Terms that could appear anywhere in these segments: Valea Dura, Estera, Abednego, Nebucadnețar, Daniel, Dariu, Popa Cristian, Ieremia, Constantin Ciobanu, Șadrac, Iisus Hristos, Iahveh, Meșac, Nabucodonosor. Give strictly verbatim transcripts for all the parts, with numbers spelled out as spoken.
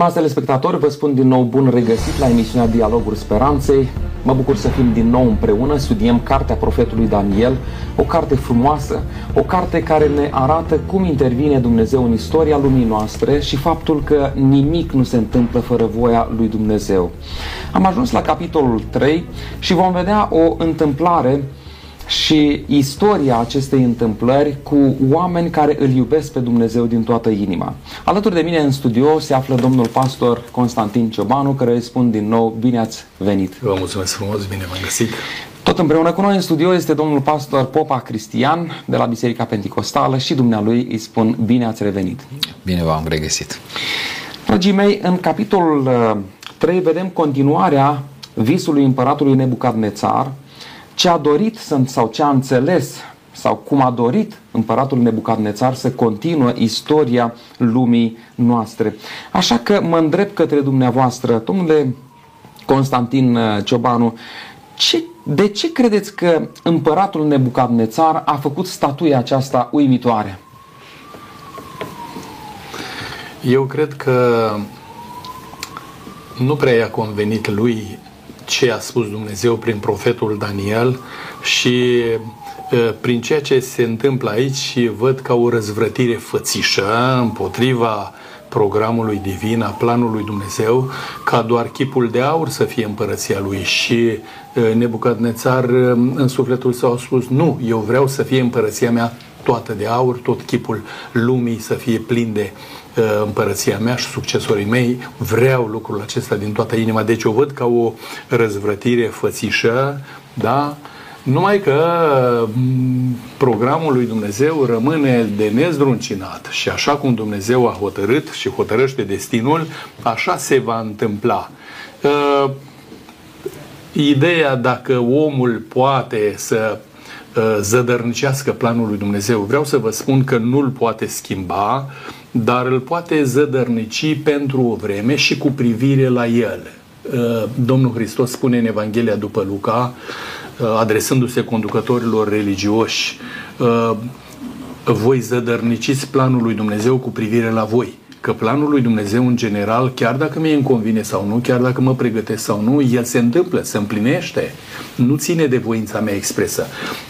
Stimați telespectatori, vă spun din nou bun regăsit la emisiunea Dialoguri Speranței. Mă bucur să fim din nou împreună, studiem cartea profetului Daniel, o carte frumoasă, o carte care ne arată cum intervine Dumnezeu în istoria lumii noastre și faptul că nimic nu se întâmplă fără voia lui Dumnezeu. Am ajuns la capitolul trei și vom vedea o întâmplare și istoria acestei întâmplări cu oameni care îl iubesc pe Dumnezeu din toată inima. Alături de mine în studio se află domnul pastor Constantin Ciobanu, care îi spun din nou bine ați venit. Vă mulțumesc frumos, bine v-am găsit. Tot împreună cu noi în studio este domnul pastor Popa Cristian de la Biserica Penticostală și dumnealui îi spun bine ați revenit. Bine v-am regăsit. Dragii mei, în capitolul trei vedem continuarea visului împăratului Nebucadnețar. Ce a dorit sau ce a înțeles sau cum a dorit împăratul Nebucadnețar să continuă istoria lumii noastre. Așa că mă îndrept către dumneavoastră, domnule Constantin Ciobanu, ce, de ce credeți că împăratul Nebucadnețar a făcut statuia aceasta uimitoare? Eu cred că nu prea i-a convenit lui ce a spus Dumnezeu prin profetul Daniel și prin ceea ce se întâmplă aici și văd ca o răzvrătire fățișă împotriva programului divin, a planului Dumnezeu, ca doar chipul de aur să fie împărăția lui. Și Nebucadnețar în sufletul său a spus: nu, eu vreau să fie împărăția mea toată de aur, tot chipul lumii să fie plin de împărăția mea și succesorii mei, vreau lucrul acesta din toată inima. Deci o văd ca o răzvrătire fățișă, da? Numai că programul lui Dumnezeu rămâne de nezdruncinat și așa cum Dumnezeu a hotărât și hotărăște destinul, așa se va întâmpla. Ideea dacă omul poate să zădărnicească planul lui Dumnezeu, vreau să vă spun că nu-l poate schimba, dar îl poate zădărnici pentru o vreme și cu privire la el. Domnul Hristos spune în Evanghelia după Luca, adresându-se conducătorilor religioși: voi zădărniciți planul lui Dumnezeu cu privire la voi. Că planul lui Dumnezeu în general, chiar dacă mie îmi convine sau nu, chiar dacă mă pregătesc sau nu, el se întâmplă, se împlinește. Nu ține de voința mea expresă.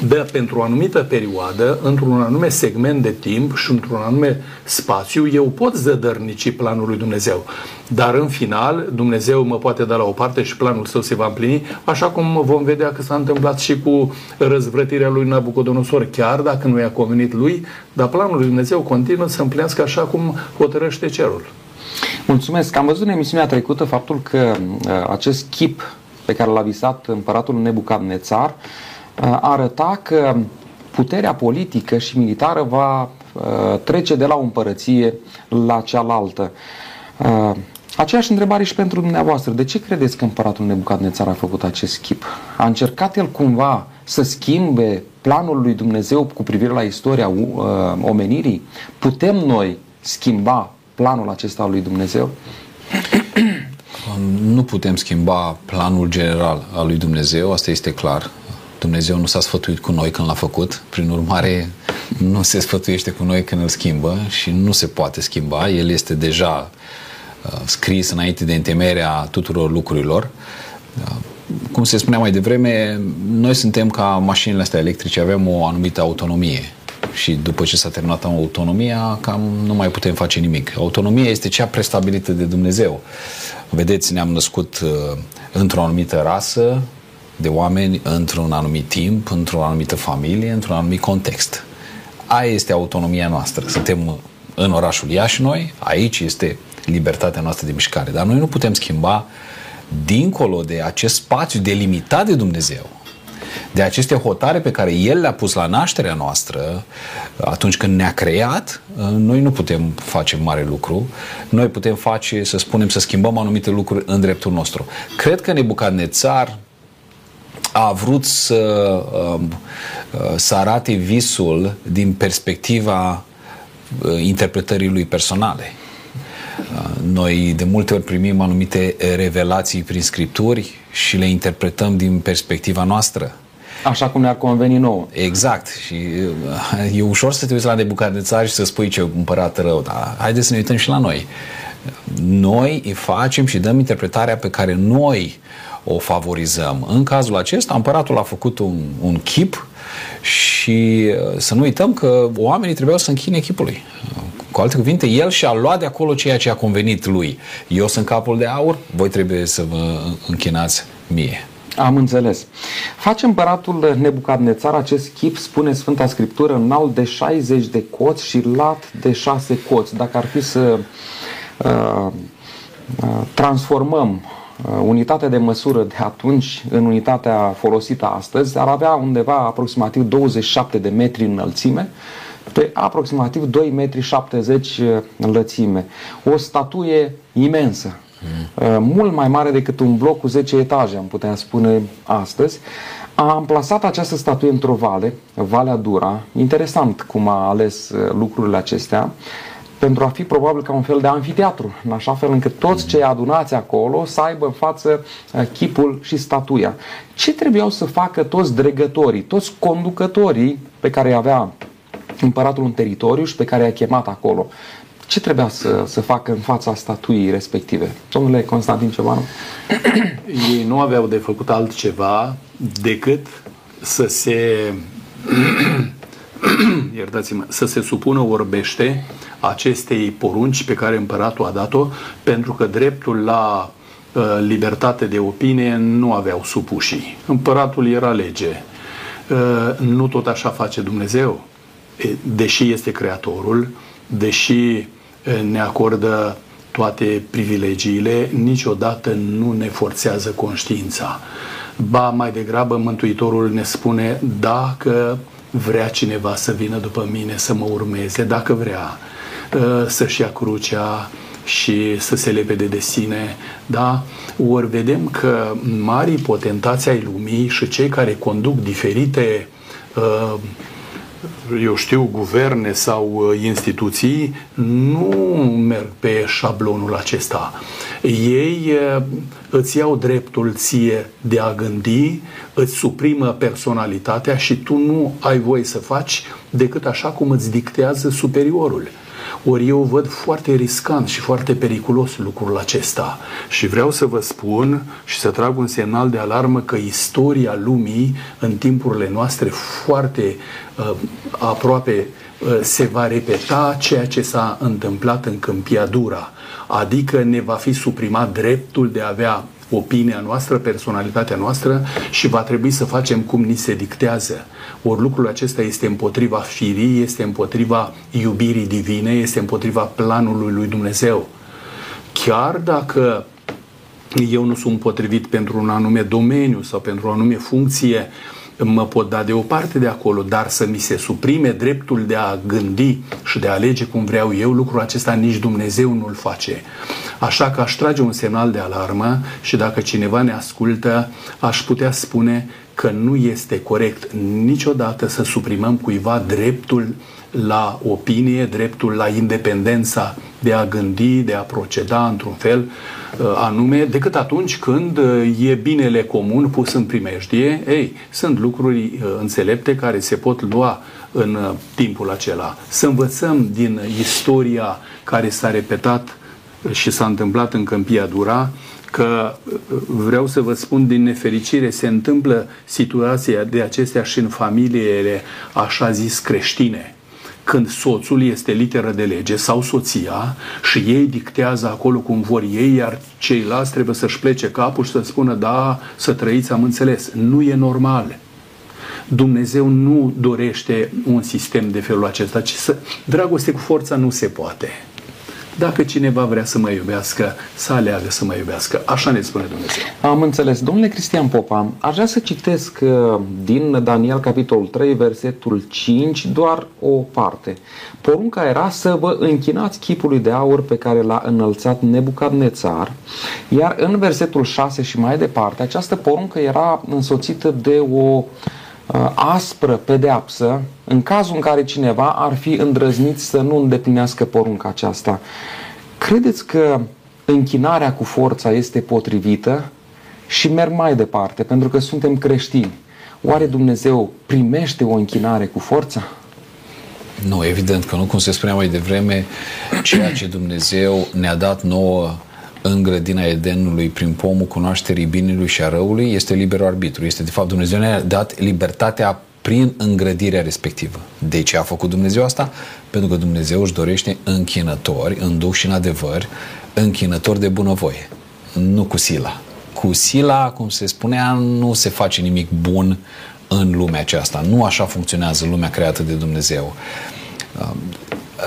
Dar pentru o anumită perioadă, într-un anume segment de timp și într-un anume spațiu, eu pot zădărnici planul lui Dumnezeu. Dar în final, Dumnezeu mă poate da la o parte și planul său se va împlini, așa cum vom vedea că s-a întâmplat și cu răzvrătirea lui Nabucodonosor. Chiar dacă nu i-a convenit lui, dar planul lui Dumnezeu continuă să împlinească așa cum hotărăște de cerul. Mulțumesc! Am văzut în emisiunea trecută faptul că acest chip pe care l-a visat împăratul Nebucadnețar arăta că puterea politică și militară va trece de la o împărăție la cealaltă. Aceeași întrebare și pentru dumneavoastră. De ce credeți că împăratul Nebucadnețar a făcut acest chip? A încercat el cumva să schimbe planul lui Dumnezeu cu privire la istoria omenirii? Putem noi schimba planul acesta al lui Dumnezeu? Nu putem schimba planul general al lui Dumnezeu, asta este clar. Dumnezeu nu s-a sfătuit cu noi când l-a făcut, prin urmare nu se sfătuiește cu noi când îl schimbă și nu se poate schimba. El este deja scris înainte de întemeierea tuturor lucrurilor. Cum se spunea mai devreme, noi suntem ca mașinile astea electrice, avem o anumită autonomie. Și după ce s-a terminat autonomia, cam nu mai putem face nimic. Autonomia este cea prestabilită de Dumnezeu. Vedeți, ne-am născut uh, într-o anumită rasă de oameni, într-un anumit timp, într-o anumită familie, într-un anumit context. Aia este autonomia noastră. Suntem în orașul Iași noi, aici este libertatea noastră de mișcare. Dar noi nu putem schimba dincolo de acest spațiu delimitat de Dumnezeu, de aceste hotare pe care El le-a pus la nașterea noastră atunci când ne-a creat. Noi nu putem face mare lucru. Noi putem face, să spunem, să schimbăm anumite lucruri în dreptul nostru. Cred că Nebucadnețar a vrut să, să arate visul din perspectiva interpretării lui personale. Noi de multe ori primim anumite revelații prin Scripturi și le interpretăm din perspectiva noastră, așa cum ne-ar conveni nouă. Exact. Și e ușor să te uiți la Nebucadnețar și să spui: ce împărat rău. Dar haideți să ne uităm și la noi. Noi îi facem și dăm interpretarea pe care noi o favorizăm. În cazul acesta, împăratul a făcut un, un chip și să nu uităm că oamenii trebuiau să închine chipului. Cu alte cuvinte, el și-a luat de acolo ceea ce a convenit lui. Eu sunt capul de aur, voi trebuie să vă închinați mie. Am înțeles. Face împăratul Nebucadnețar acest chip, spune Sfânta Scriptură, înalt de șaizeci de coți și lat de șase coți. Dacă ar fi să uh, transformăm unitatea de măsură de atunci în unitatea folosită astăzi, ar avea undeva aproximativ douăzeci și șapte de metri înălțime pe aproximativ doi metri șaptezeci lățime. O statuie imensă, mm. mult mai mare decât un bloc cu zece etaje, am putea spune astăzi. A amplasat această statuie într-o vale, Valea Dura. Interesant cum a ales lucrurile acestea, pentru a fi probabil ca un fel de amfiteatru, în așa fel încât toți cei adunați acolo să aibă în față chipul și statuia. Ce trebuiau să facă toți dregătorii, toți conducătorii pe care îi avea împăratul în teritoriu și pe care i-a chemat acolo? Ce trebuia să, să facă în fața statuii respective? Domnule Constantin Ciobanu? Ei nu aveau de făcut altceva decât să se iertați-mă, să se supună orbește acestei porunci pe care împăratul a dat-o, pentru că dreptul la uh, libertate de opinie nu aveau supușii. Împăratul era lege. Uh, nu tot așa face Dumnezeu. Deși este Creatorul, deși ne acordă toate privilegiile, niciodată nu ne forțează conștiința. Ba, mai degrabă, Mântuitorul ne spune: dacă vrea cineva să vină după mine, să mă urmeze, dacă vrea, să-și ia crucea și să se lepede de sine, da? Ori vedem că marii potentați ai lumii și cei care conduc diferite, eu știu, guverne sau instituții, nu merg pe șablonul acesta. Ei îți iau dreptul ție de a gândi, îți suprimă personalitatea și tu nu ai voie să faci decât așa cum îți dictează superiorul. Ori eu văd foarte riscant și foarte periculos lucrul acesta. Și vreau să vă spun și să trag un semnal de alarmă că istoria lumii în timpurile noastre foarte uh, aproape uh, se va repeta ceea ce s-a întâmplat în Câmpia Dura. Adică ne va fi suprimat dreptul de a avea opinia noastră, personalitatea noastră și va trebui să facem cum ni se dictează. Ori lucrul acesta este împotriva firii, este împotriva iubirii divine, este împotriva planului lui Dumnezeu. Chiar dacă eu nu sunt potrivit pentru un anume domeniu sau pentru o anume funcție, mă pot da deoparte de acolo, dar să mi se suprime dreptul de a gândi și de a alege cum vreau eu, lucrul acesta nici Dumnezeu nu-l face. Așa că aș trage un semnal de alarmă și dacă cineva ne ascultă, aș putea spune că nu este corect niciodată să suprimăm cuiva dreptul la opinie, dreptul la independența de a gândi, de a proceda într-un fel anume, decât atunci când e binele comun pus în primejdie. Ei, sunt lucruri înțelepte care se pot lua în timpul acela. Să învățăm din istoria care s-a repetat și s-a întâmplat în Câmpia Dura, că vreau să vă spun, din nefericire se întâmplă situația de acestea și în familiile așa zis creștine, când soțul este literă de lege sau soția și ei dictează acolo cum vor ei, iar ceilalți trebuie să-și plece capul și să spună: da, să trăiți, am înțeles. Nu e normal. Dumnezeu nu dorește un sistem de felul acesta, ci să... dragoste cu forța nu se poate. Dacă cineva vrea să mă iubească, să aleagă să mă iubească. Așa ne spune Dumnezeu. Am înțeles. Domnule Cristian Popa, aș vrea să citesc din Daniel, capitolul trei, versetul cinci, doar o parte. Porunca era să vă închinați chipului de aur pe care l-a înălțat Nebucadnețar, iar în versetul șase și mai departe, această poruncă era însoțită de o aspră pedeapsă în cazul în care cineva ar fi îndrăznit să nu îndeplinească porunca aceasta. Credeți că închinarea cu forța este potrivită? Și merg mai departe, pentru că suntem creștini. Oare Dumnezeu primește o închinare cu forța? Nu, evident că nu. Cum se spunea mai devreme, ceea ce Dumnezeu ne-a dat nouă în grădina Edenului prin pomul cunoașterii binelui și a răului este liberul arbitru. Este, de fapt, Dumnezeu ne-a dat libertatea prin îngrădirea respectivă. De ce a făcut Dumnezeu asta? Pentru că Dumnezeu își dorește închinători, în duh și în adevăr, închinători de bunăvoie. Nu cu sila. Cu sila, cum se spunea, nu se face nimic bun în lumea aceasta. Nu așa funcționează lumea creată de Dumnezeu.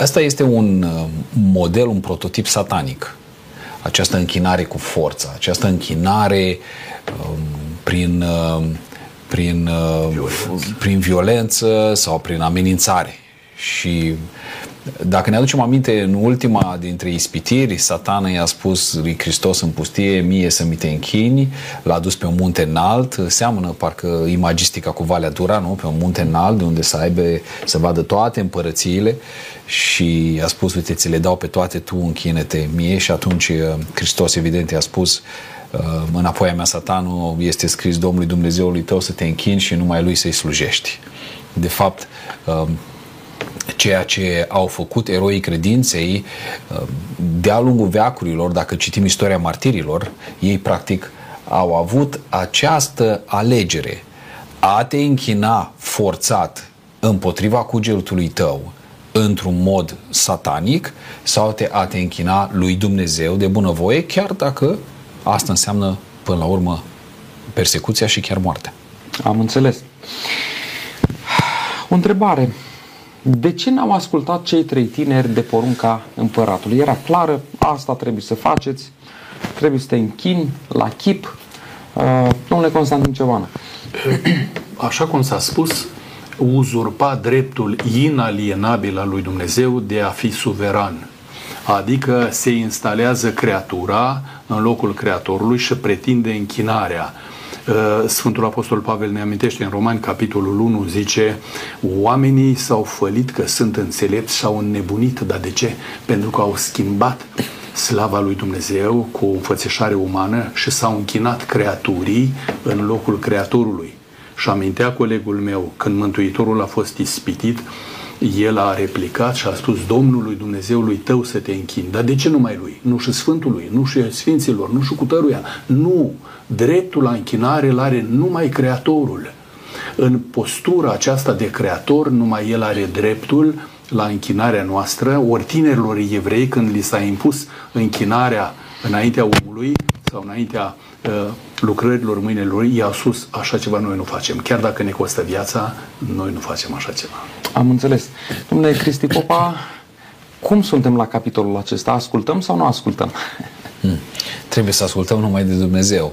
Asta este un model, un prototip satanic. Această închinare cu forța, această închinare prin, prin, violență. prin violență sau prin amenințare. Și dacă ne aducem aminte, în ultima dintre ispitiri, Satana i-a spus lui Hristos în pustie, mie să-mi te închini, l-a dus pe un munte înalt, seamănă parcă imagistica cu Valea Dura, nu? Pe un munte înalt, de unde să aibă, să vadă toate împărățiile și a spus, uite, ți le dau pe toate, tu închine-te mie. Și atunci Hristos, evident, i-a spus, înapoi a mea, Satanul, este scris Domnului Dumnezeului tău să te închini și numai lui să-i slujești. De fapt, ceea ce au făcut eroii credinței de-a lungul veacurilor, dacă citim istoria martirilor, ei practic au avut această alegere: a te închina forțat împotriva cugetului tău într-un mod satanic sau a te închina lui Dumnezeu de bunăvoie, chiar dacă asta înseamnă până la urmă persecuția și chiar moartea. Am înțeles. O întrebare: de ce n-au ascultat cei trei tineri de porunca împăratului? Era clară, asta trebuie să faceți, trebuie să te închini la chip. Uh, domnule Constantin Ciobanu, așa cum s-a spus, uzurpa dreptul inalienabil al lui Dumnezeu de a fi suveran. Adică se instalează creatura în locul creatorului și pretinde închinarea. Sfântul Apostol Pavel ne amintește în Romani, capitolul unu, zice: oamenii s-au fălit că sunt înțelepți, s-au înnebunit. Dar de ce? Pentru că au schimbat slava lui Dumnezeu cu o înfățișare umană și s-au închinat creaturii în locul creatorului. Și amintea colegul meu, când Mântuitorul a fost ispitit, el a replicat și a spus: Domnului Dumnezeului tău să te închini. Dar de ce numai lui? Nu și Sfântului, nu și Sfinților, nu și cutăruia. Nu! Dreptul la închinare îl are numai Creatorul. În postura aceasta de Creator, numai el are dreptul la închinarea noastră. Ori tinerilor evrei, când li s-a impus închinarea înaintea omului sau înaintea uh, lucrărilor mâinilor, i-a spus: așa ceva noi nu facem. Chiar dacă ne costă viața, noi nu facem așa ceva. Am înțeles. Domnule Cristi Popa, cum suntem la capitolul acesta? Ascultăm sau nu ascultăm? Hmm. Trebuie să ascultăm numai de Dumnezeu.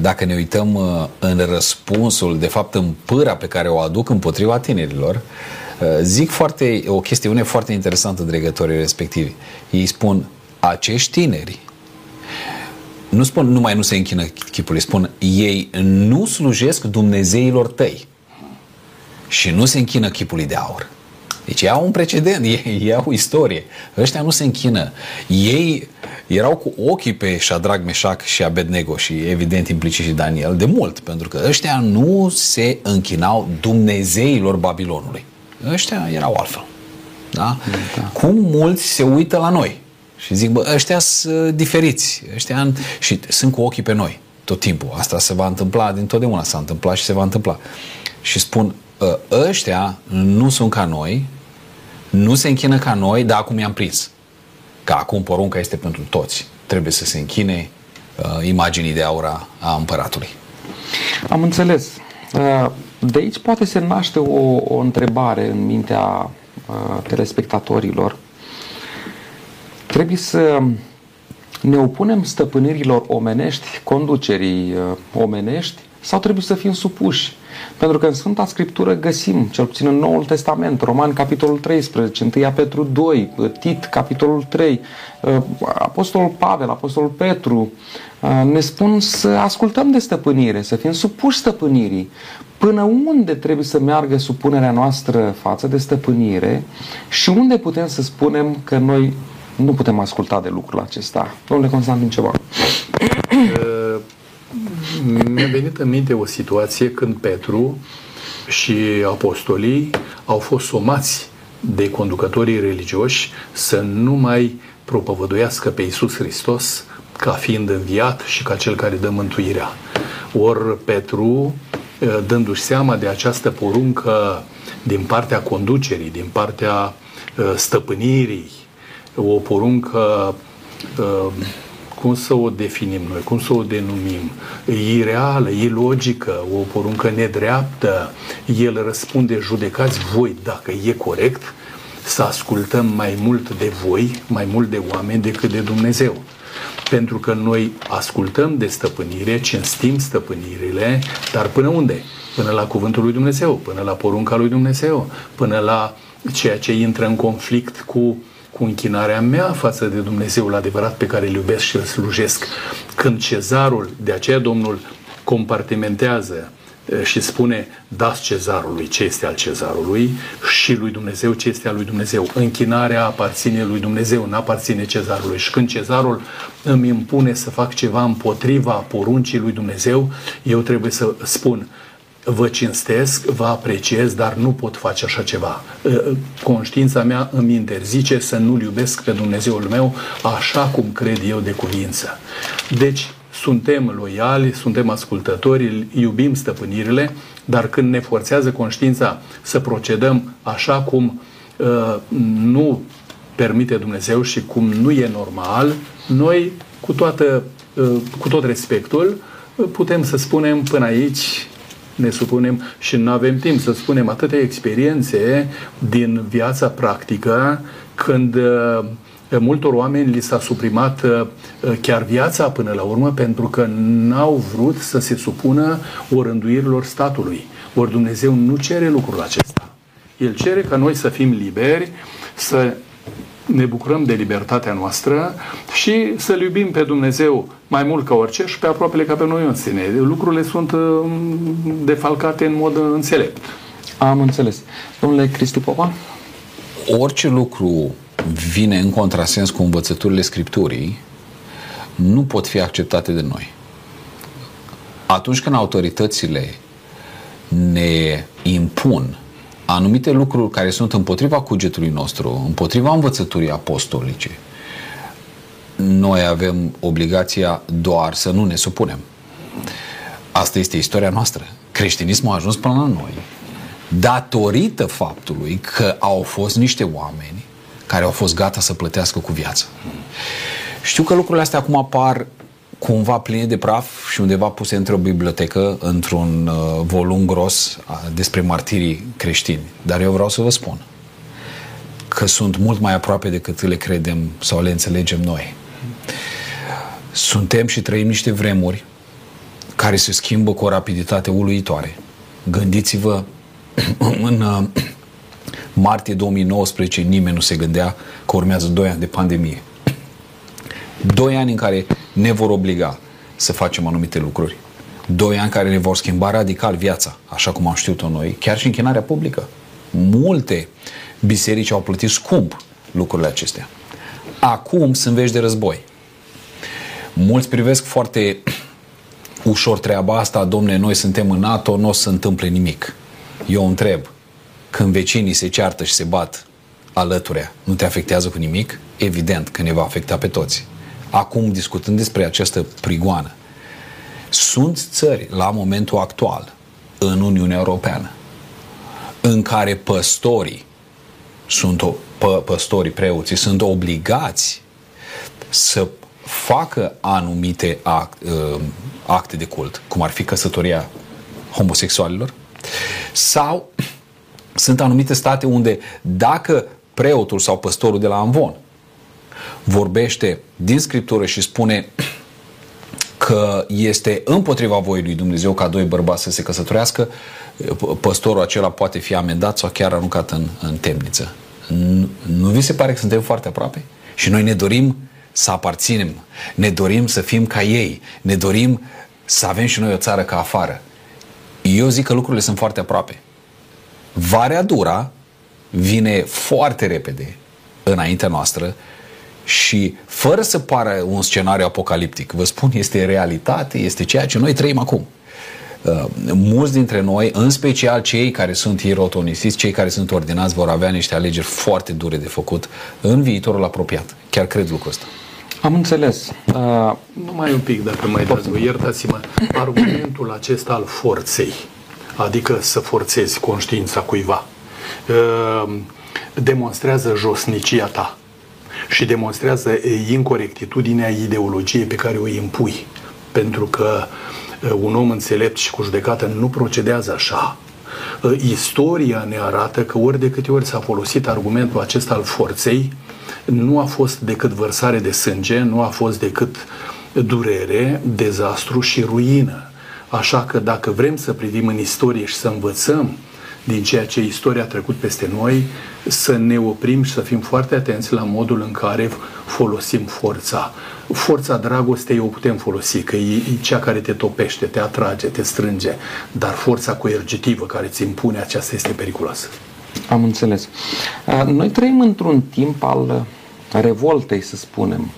Dacă ne uităm în răspunsul, de fapt în pâra pe care o aduc împotriva tinerilor, zic foarte, o chestiune foarte interesantă de legătorii respectivi. Ei spun: acești tineri, nu spun numai nu se închină chipului, spun ei nu slujesc dumnezeilor tăi și nu se închină chipului de aur. Deci ei au un precedent, ei, ei au istorie. Ăștia nu se închină. Ei erau cu ochii pe Șadrac, Meșac și Abednego și evident implicit și Daniel de mult, pentru că ăștia nu se închinau dumnezeilor Babilonului. Ăștia erau altfel. Da? Da. Cum mulți se uită la noi și zic: bă, ăștia sunt diferiți. Ăștia și sunt cu ochii pe noi tot timpul. Asta se va întâmpla, dintotdeauna s-a întâmplat și se va întâmpla. Și spun: ăștia nu sunt ca noi, nu se închină ca noi, dar acum i-am prins. Că acum porunca este pentru toți. Trebuie să se închine uh, imaginii de aur a împăratului. Am înțeles. Uh, de aici poate se naște o, o întrebare în mintea uh, telespectatorilor. Trebuie să ne opunem stăpânirilor omenești, conducerii uh, omenești, sau trebuie să fim supuși? Pentru că în Sfânta Scriptură găsim, cel puțin în Noul Testament, Romani, capitolul treisprezece, întâi Petru doi, Tit, capitolul trei, Apostolul Pavel, Apostolul Petru, ne spun să ascultăm de stăpânire, să fim supuși stăpânirii. Până unde trebuie să meargă supunerea noastră față de stăpânire și unde putem să spunem că noi nu putem asculta de lucrul acesta? Domnule Constantin Ciobanu, mi-a venit în minte o situație când Petru și apostolii au fost somați de conducătorii religioși să nu mai propovăduiască pe Iisus Hristos ca fiind înviat și ca cel care dă mântuirea. Or Petru, dându-și seama de această poruncă din partea conducerii, din partea stăpânirii, o poruncă, cum să o definim noi, cum să o denumim, ireală, ilogică, o poruncă nedreaptă, el răspunde: judecați voi dacă e corect să ascultăm mai mult de voi, mai mult de oameni decât de Dumnezeu. Pentru că noi ascultăm de stăpânire, cinstim stăpânirile, dar până unde? Până la cuvântul lui Dumnezeu, până la porunca lui Dumnezeu, până la ceea ce intră în conflict cu cu închinarea mea față de Dumnezeul adevărat pe care îl iubesc și îl slujesc. Când Cezarul, de aceea Domnul compartimentează și spune: dați Cezarului ce este al Cezarului și lui Dumnezeu ce este al lui Dumnezeu. Închinarea aparține lui Dumnezeu, n-aparține Cezarului. Și când Cezarul îmi impune să fac ceva împotriva poruncii lui Dumnezeu, eu trebuie să spun: vă cinstesc, vă apreciez, dar nu pot face așa ceva. Conștiința mea îmi interzice să nu-L iubesc pe Dumnezeul meu așa cum cred eu de cuvință. Deci, suntem loiali, suntem ascultători, iubim stăpânirile, dar când ne forțează conștiința să procedăm așa cum uh, nu permite Dumnezeu și cum nu e normal, noi, cu, toată, uh, cu tot respectul, putem să spunem: până aici ne supunem. Și nu avem timp să spunem atâtea experiențe din viața practică când uh, multor oameni li s-a suprimat uh, chiar viața până la urmă pentru că n-au vrut să se supună orânduirilor statului. Ori Dumnezeu nu cere lucrul acesta. El cere ca noi să fim liberi, să ne bucurăm de libertatea noastră și să-L iubim pe Dumnezeu mai mult ca orice și pe aproapele ca pe noi înține. Lucrurile sunt defalcate în mod înțelept. Am înțeles. Domnule Cristi Popa? Orice lucru vine în contrasens cu învățăturile Scripturii nu pot fi acceptate de noi. Atunci când autoritățile ne impun anumite lucruri care sunt împotriva cugetului nostru, împotriva învățăturii apostolice, noi avem obligația doar să nu ne supunem. Asta este istoria noastră. Creștinismul a ajuns până la noi datorită faptului că au fost niște oameni care au fost gata să plătească cu viața. Știu că lucrurile astea acum apar cumva pline de praf și undeva puse într-o bibliotecă, într-un uh, volum gros uh, despre martirii creștini. Dar eu vreau să vă spun că sunt mult mai aproape decât le credem sau le înțelegem noi. Suntem și trăim niște vremuri care se schimbă cu o rapiditate uluitoare. Gândiți-vă, în uh, martie două mii nouăsprezece nimeni nu se gândea că urmează doi ani de pandemie. doi ani în care ne vor obliga să facem anumite lucruri. Doi ani care ne vor schimba radical viața, așa cum am știut-o noi, chiar și închinarea publică. Multe biserici au plătit scump lucrurile acestea. Acum sunt vești de război. Mulți privesc foarte ușor treaba asta: domne, noi suntem în NATO, nu o să întâmple nimic. Eu întreb, când vecinii se ceartă și se bat alăturea, nu te afectează cu nimic? Evident că ne va afecta pe toți. Acum, discutând despre această prigoană, sunt țări, la momentul actual, în Uniunea Europeană, în care păstorii, sunt o, pă, păstorii, preoții, sunt obligați să facă anumite act, acte de cult, cum ar fi căsătoria homosexualilor, sau sunt anumite state unde, dacă preotul sau păstorul de la Amvon vorbește din Scriptură și spune că este împotriva voii lui Dumnezeu ca doi bărbați să se căsătorească, păstorul acela poate fi amendat sau chiar aruncat în, în temniță. Nu, nu vi se pare că suntem foarte aproape? Și noi ne dorim să aparținem, ne dorim să fim ca ei, ne dorim să avem și noi o țară ca afară. Eu zic că lucrurile sunt foarte aproape. Valea Dura vine foarte repede înaintea noastră și, fără să pară un scenariu apocaliptic, vă spun, este realitate, este ceea ce noi trăim acum. mulți dintre noi, în special cei care sunt hierotonisiți, cei care sunt ordinați, vor avea niște alegeri foarte dure de făcut în viitorul apropiat. Chiar cred lucrul ăsta. Am înțeles. Uh, Numai un pic, dacă mai dați voi, iertați-mă, argumentul acesta al forței, adică să forțezi conștiința cuiva, uh, demonstrează josnicia ta și demonstrează incorectitudinea ideologiei pe care o impui. Pentru că un om înțelept și cu judecată nu procedează așa. Istoria ne arată că ori de câte ori s-a folosit argumentul acesta al forței, nu a fost decât vărsare de sânge, nu a fost decât durere, dezastru și ruină. Așa că dacă vrem să privim în istorie și să învățăm din ceea ce istoria a trecut peste noi, să ne oprim și să fim foarte atenți la modul în care folosim forța. Forța dragostei o putem folosi, că e cea care te topește, te atrage, te strânge, dar forța coercitivă care ți impune, aceasta este periculoasă. Am înțeles. Noi trăim într-un timp al revoltei, să spunem.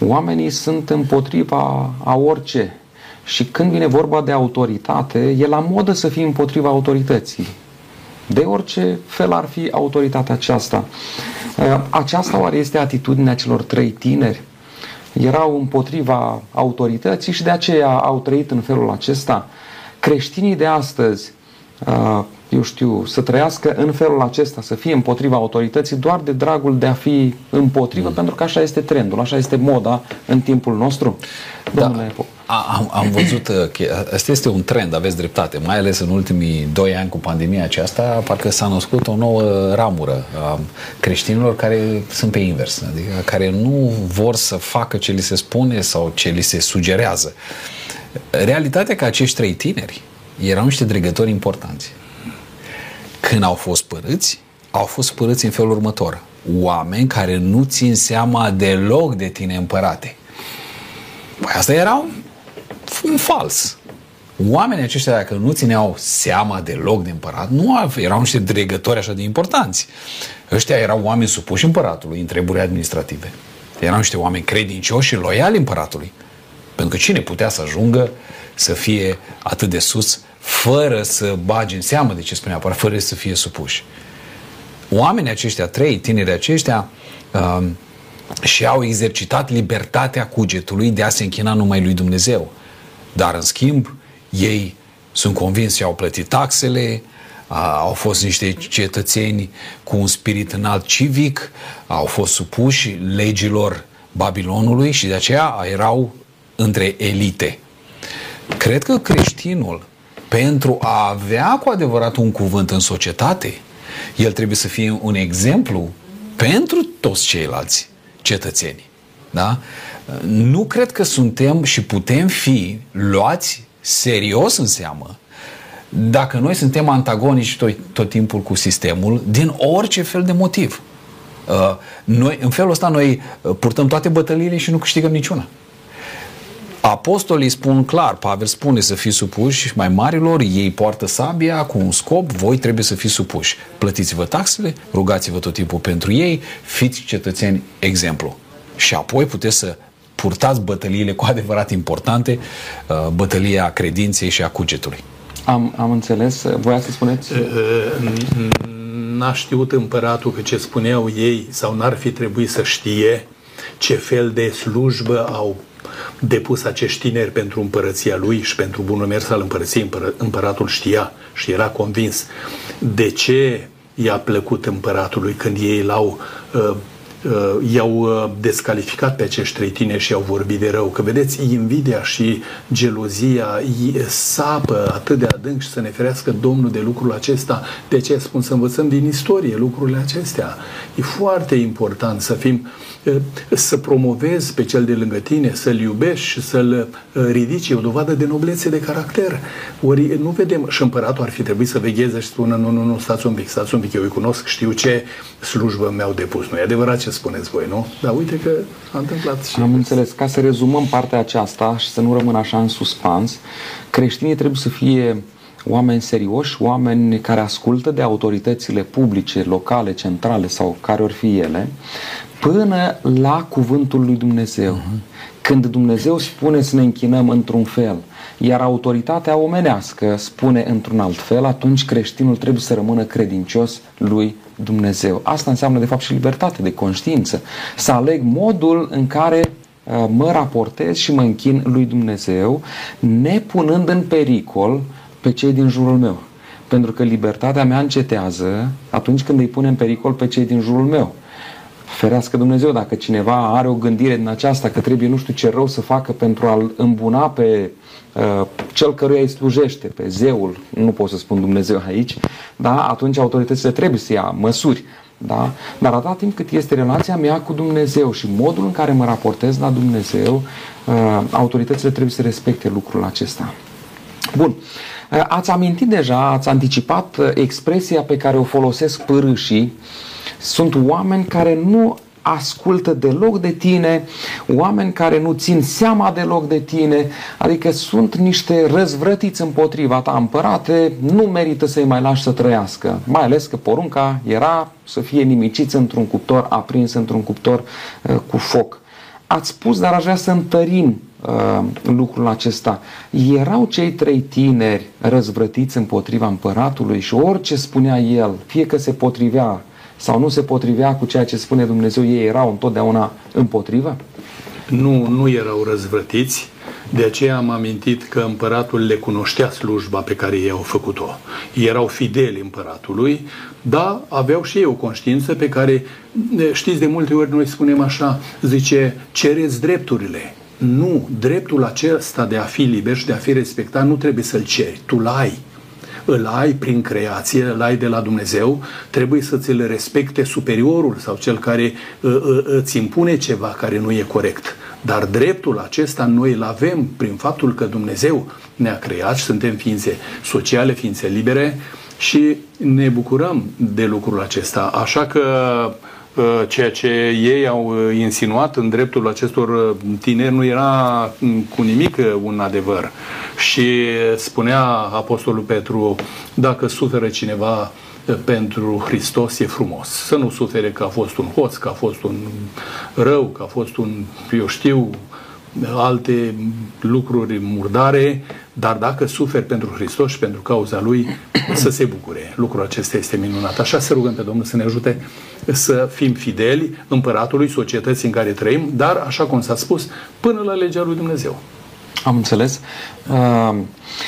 Oamenii sunt împotriva a orice și când vine vorba de autoritate, e la modă să fii împotriva autorității. De orice fel ar fi autoritatea aceasta. Aceasta oare este atitudinea celor trei tineri? Erau împotriva autorității și de aceea au trăit în felul acesta. Creștinii de astăzi, eu știu, să trăiască în felul acesta, să fie împotriva autorității doar de dragul de a fi împotrivă, mm. pentru că așa este trendul, așa este moda în timpul nostru. Domnule, da. Am, am văzut că asta este un trend, aveți dreptate, mai ales în ultimii doi ani cu pandemia aceasta, parcă s-a născut o nouă ramură a creștinilor care sunt pe invers, adică care nu vor să facă ce li se spune sau ce li se sugerează. Realitatea că acești trei tineri erau niște dregători importanți. Când au fost părâți, au fost părâți în felul următor. Oameni care nu țin seama deloc de tine, împărate. Păi asta era un, un fals. Oamenii aceștia, dacă nu țineau seama deloc de împărat, nu au, erau niște dregători așa de importanți. Ăștia erau oameni supuși împăratului în treburi administrative. Erau niște oameni credincioși și loiali împăratului. Pentru că cine putea să ajungă să fie atât de sus fără să bagi în seamă de ce spunea apărat, fără să fie supuși. Oamenii aceștia, trei tineri aceștia, uh, și au exercitat libertatea cugetului de a se închina numai lui Dumnezeu. Dar, în schimb, ei sunt convinși că au plătit taxele, au fost niște cetățeni cu un spirit înalt civic, au fost supuși legilor Babilonului și de aceea erau între elite. Cred că creștinul, pentru a avea cu adevărat un cuvânt în societate, el trebuie să fie un exemplu pentru toți ceilalți cetățenii. Da? Nu cred că suntem și putem fi luați serios în seamă dacă noi suntem antagonici tot, tot timpul cu sistemul din orice fel de motiv. Noi, în felul ăsta noi purtăm toate bătăliile și nu câștigăm niciuna. Apostolii spun clar, Pavel spune să fiți supuși mai marilor, ei poartă sabia cu un scop, voi trebuie să fiți supuși. Plătiți-vă taxele, rugați-vă tot timpul pentru ei, fiți cetățeni exemplu. Și apoi puteți să purtați bătăliile cu adevărat importante, bătălia credinței și a cugetului. Am, am înțeles, voiați să spuneți? N-a știut împăratul că ce spuneau ei sau n-ar fi trebuit să știe ce fel de slujbă au depus acești tineri pentru împărăția lui și pentru bunul mers al împărăției. Împăratul știa și era convins de ce i-a plăcut împăratului când ei l-au uh, uh, i-au descalificat pe acești trei tineri și i-au vorbit de rău. Că vedeți, invidia și gelozia sapă atât de adânc și să ne ferească Domnul de lucrul acesta. De aceea spun să învățăm din istorie lucrurile acestea. E foarte important să fim să promovezi pe cel de lângă tine, să-l iubești și să-l ridici, e o dovadă de noblețe de caracter. Ori nu vedem, și împăratul ar fi trebuit să vegheze și spună, nu, nu, nu, stați un pic, stați un pic, eu îi cunosc, știu ce slujbă mi-au depus. Nu e adevărat ce spuneți voi, nu? Dar uite că s-a întâmplat și... Am înțeles, ca să rezumăm partea aceasta și să nu rămână așa în suspans, creștinii trebuie să fie oameni serioși, oameni care ascultă de autoritățile publice, locale, centrale sau care or fi ele, până la cuvântul lui Dumnezeu. Când Dumnezeu spune să ne închinăm într-un fel Iar autoritatea omenească spune într-un alt fel, atunci creștinul trebuie să rămână credincios lui Dumnezeu. Asta înseamnă de fapt și libertate de conștiință. Să aleg modul în care mă raportez și mă închin lui Dumnezeu, nepunând în pericol pe cei din jurul meu. Pentru că libertatea mea încetează atunci când îi pune în pericol pe cei din jurul meu. Ferească Dumnezeu dacă cineva are o gândire din aceasta că trebuie nu știu ce rău să facă pentru a-l îmbuna pe uh, cel căruia îi slujește, pe zeul, nu pot să spun Dumnezeu aici, da? Atunci autoritățile trebuie să ia măsuri. Da? Dar atâta timp cât este relația mea cu Dumnezeu și modul în care mă raportez la Dumnezeu, uh, autoritățile trebuie să respecte lucrul acesta. Bun. Uh, ați amintit deja, ați anticipat uh, expresia pe care o folosesc părâșii. Sunt oameni care nu ascultă deloc de tine, oameni care nu țin seama deloc de tine, adică sunt niște răzvrătiți împotriva ta, împărate, nu merită să-i mai lași să trăiască. Mai ales că porunca era să fie nimiciți într-un cuptor, aprins într-un cuptor uh, cu foc. Ați spus, dar aș vrea să întărim uh, lucrul acesta. Erau cei trei tineri răzvrătiți împotriva împăratului și orice spunea el, fie că se potrivea sau nu se potrivea cu ceea ce spune Dumnezeu, ei erau întotdeauna împotrivă? Nu, nu erau răzvrătiți, de aceea am amintit că împăratul le cunoștea slujba pe care ei au făcut-o. Erau fideli împăratului, dar aveau și ei o conștiință pe care, știți, de multe ori noi spunem așa, zice, cereți drepturile. Nu, dreptul acesta de a fi liber și de a fi respectat nu trebuie să-l ceri, tu l-ai. Îl ai prin creație, îl ai de la Dumnezeu, trebuie să ți le respecte superiorul sau cel care îți impune ceva care nu e corect. Dar dreptul acesta noi îl avem prin faptul că Dumnezeu ne-a creat și suntem ființe sociale, ființe libere și ne bucurăm de lucrul acesta. Așa că ceea ce ei au insinuat în dreptul acestor tineri nu era cu nimic un adevăr. Și spunea Apostolul Petru, dacă suferă cineva pentru Hristos, e frumos. Să nu sufere că a fost un hoț, că a fost un rău, că a fost un, eu știu, alte lucruri murdare, dar dacă suferi pentru Hristos și pentru cauza Lui, să se bucure. Lucrul acesta este minunat. Așa să rugăm pe Domnul să ne ajute să fim fideli împăratului, societății în care trăim, dar, așa cum s-a spus, până la legea lui Dumnezeu. Am înțeles.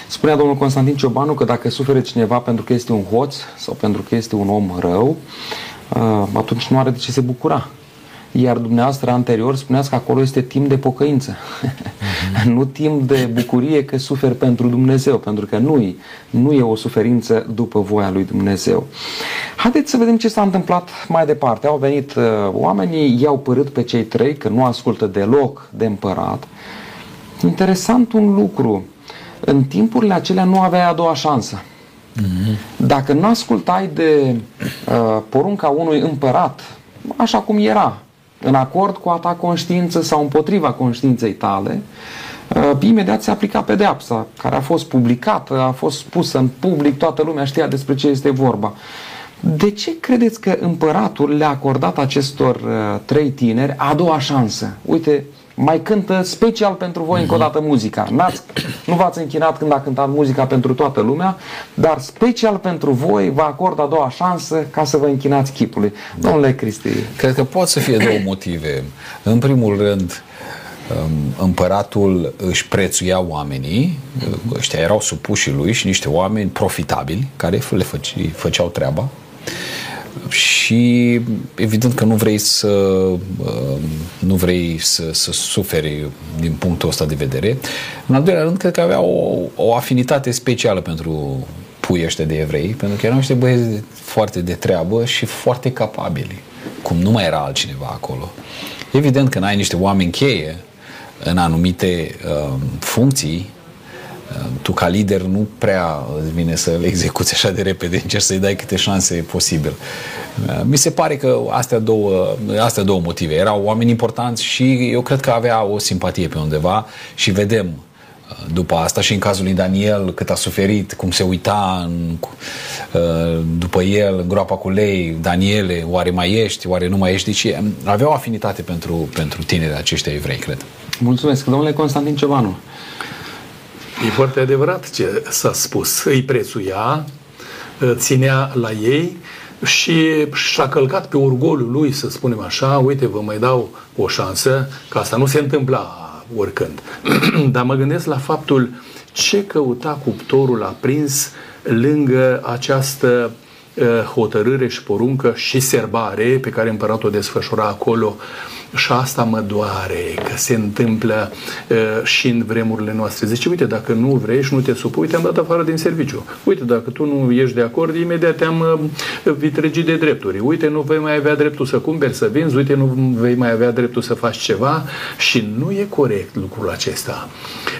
Spunea domnul Constantin Ciobanu că dacă suferă cineva pentru că este un hoț sau pentru că este un om rău, atunci nu are de ce se bucura. Iar dumneavoastră anterior spuneați că acolo este timp de pocăință. Mm-hmm. Nu timp de bucurie că suferi pentru Dumnezeu, pentru că nu, nu e o suferință după voia lui Dumnezeu. Haideți să vedem ce s-a întâmplat mai departe. Au venit uh, oamenii, i-au părât pe cei trei că nu ascultă deloc de împărat. Interesant un lucru. În timpurile acelea nu aveai a doua șansă. Mm-hmm. Dacă nu ascultai de uh, porunca unui împărat, așa cum era, în acord cu a ta conștiință sau împotriva conștiinței tale, imediat se aplica pedeapsa, care a fost publicată, a fost pusă în public, toată lumea știa despre ce este vorba. De ce credeți că împăratul le-a acordat acestor trei tineri a doua șansă? Uite, mai cântă special pentru voi încă o dată muzica. N-ați, nu v-ați închinat când a cântat muzica pentru toată lumea, dar special pentru voi vă acord a doua șansă ca să vă închinați chipului. Da. Domnule Cristi. Cred că pot să fie două motive. În primul rând, împăratul își prețuia oamenii, ăștia erau supușii lui și niște oameni profitabili care le făceau treaba și evident că nu vrei să nu vrei să, să suferi din punctul ăsta de vedere. În al doilea rând, cred că avea o, o afinitate specială pentru puii ăștia de evrei, pentru că erau niște băieți foarte de treabă și foarte capabili, cum nu mai era altcineva acolo. Evident că n-ai niște oameni cheie în anumite uh, funcții, tu ca lider nu prea îți vine să-l execuți așa de repede, încerci să-i dai câte șanse posibil. Mi se pare că astea două, astea două motive. Erau oameni importanți și eu cred că avea o simpatie pe undeva și vedem după asta și în cazul lui Daniel cât a suferit, cum se uita în, după el în groapa cu lei, Daniele, oare mai ești, oare nu mai ești, deci avea o afinitate pentru, pentru tinerii aceștia evrei, cred. Mulțumesc, domnule Constantin Ciobanu. E foarte adevărat ce s-a spus. Îi prețuia, ținea la ei și și-a călcat pe orgoliul lui, să spunem așa, uite, vă mai dau o șansă, că asta nu se întâmpla oricând. Dar mă gândesc la faptul ce căuta cuptorul aprins lângă această hotărâre și poruncă și serbare pe care împăratul o desfășura acolo. Și asta mă doare, că se întâmplă uh, și în vremurile noastre. Zice, uite, dacă nu vrei și nu te supui, te-am dat afară din serviciu. Uite, dacă tu nu ești de acord, imediat te-am uh, vitregit de drepturi. Uite, nu vei mai avea dreptul să cumperi, să vinzi, uite, nu vei mai avea dreptul să faci ceva. Și nu e corect lucrul acesta.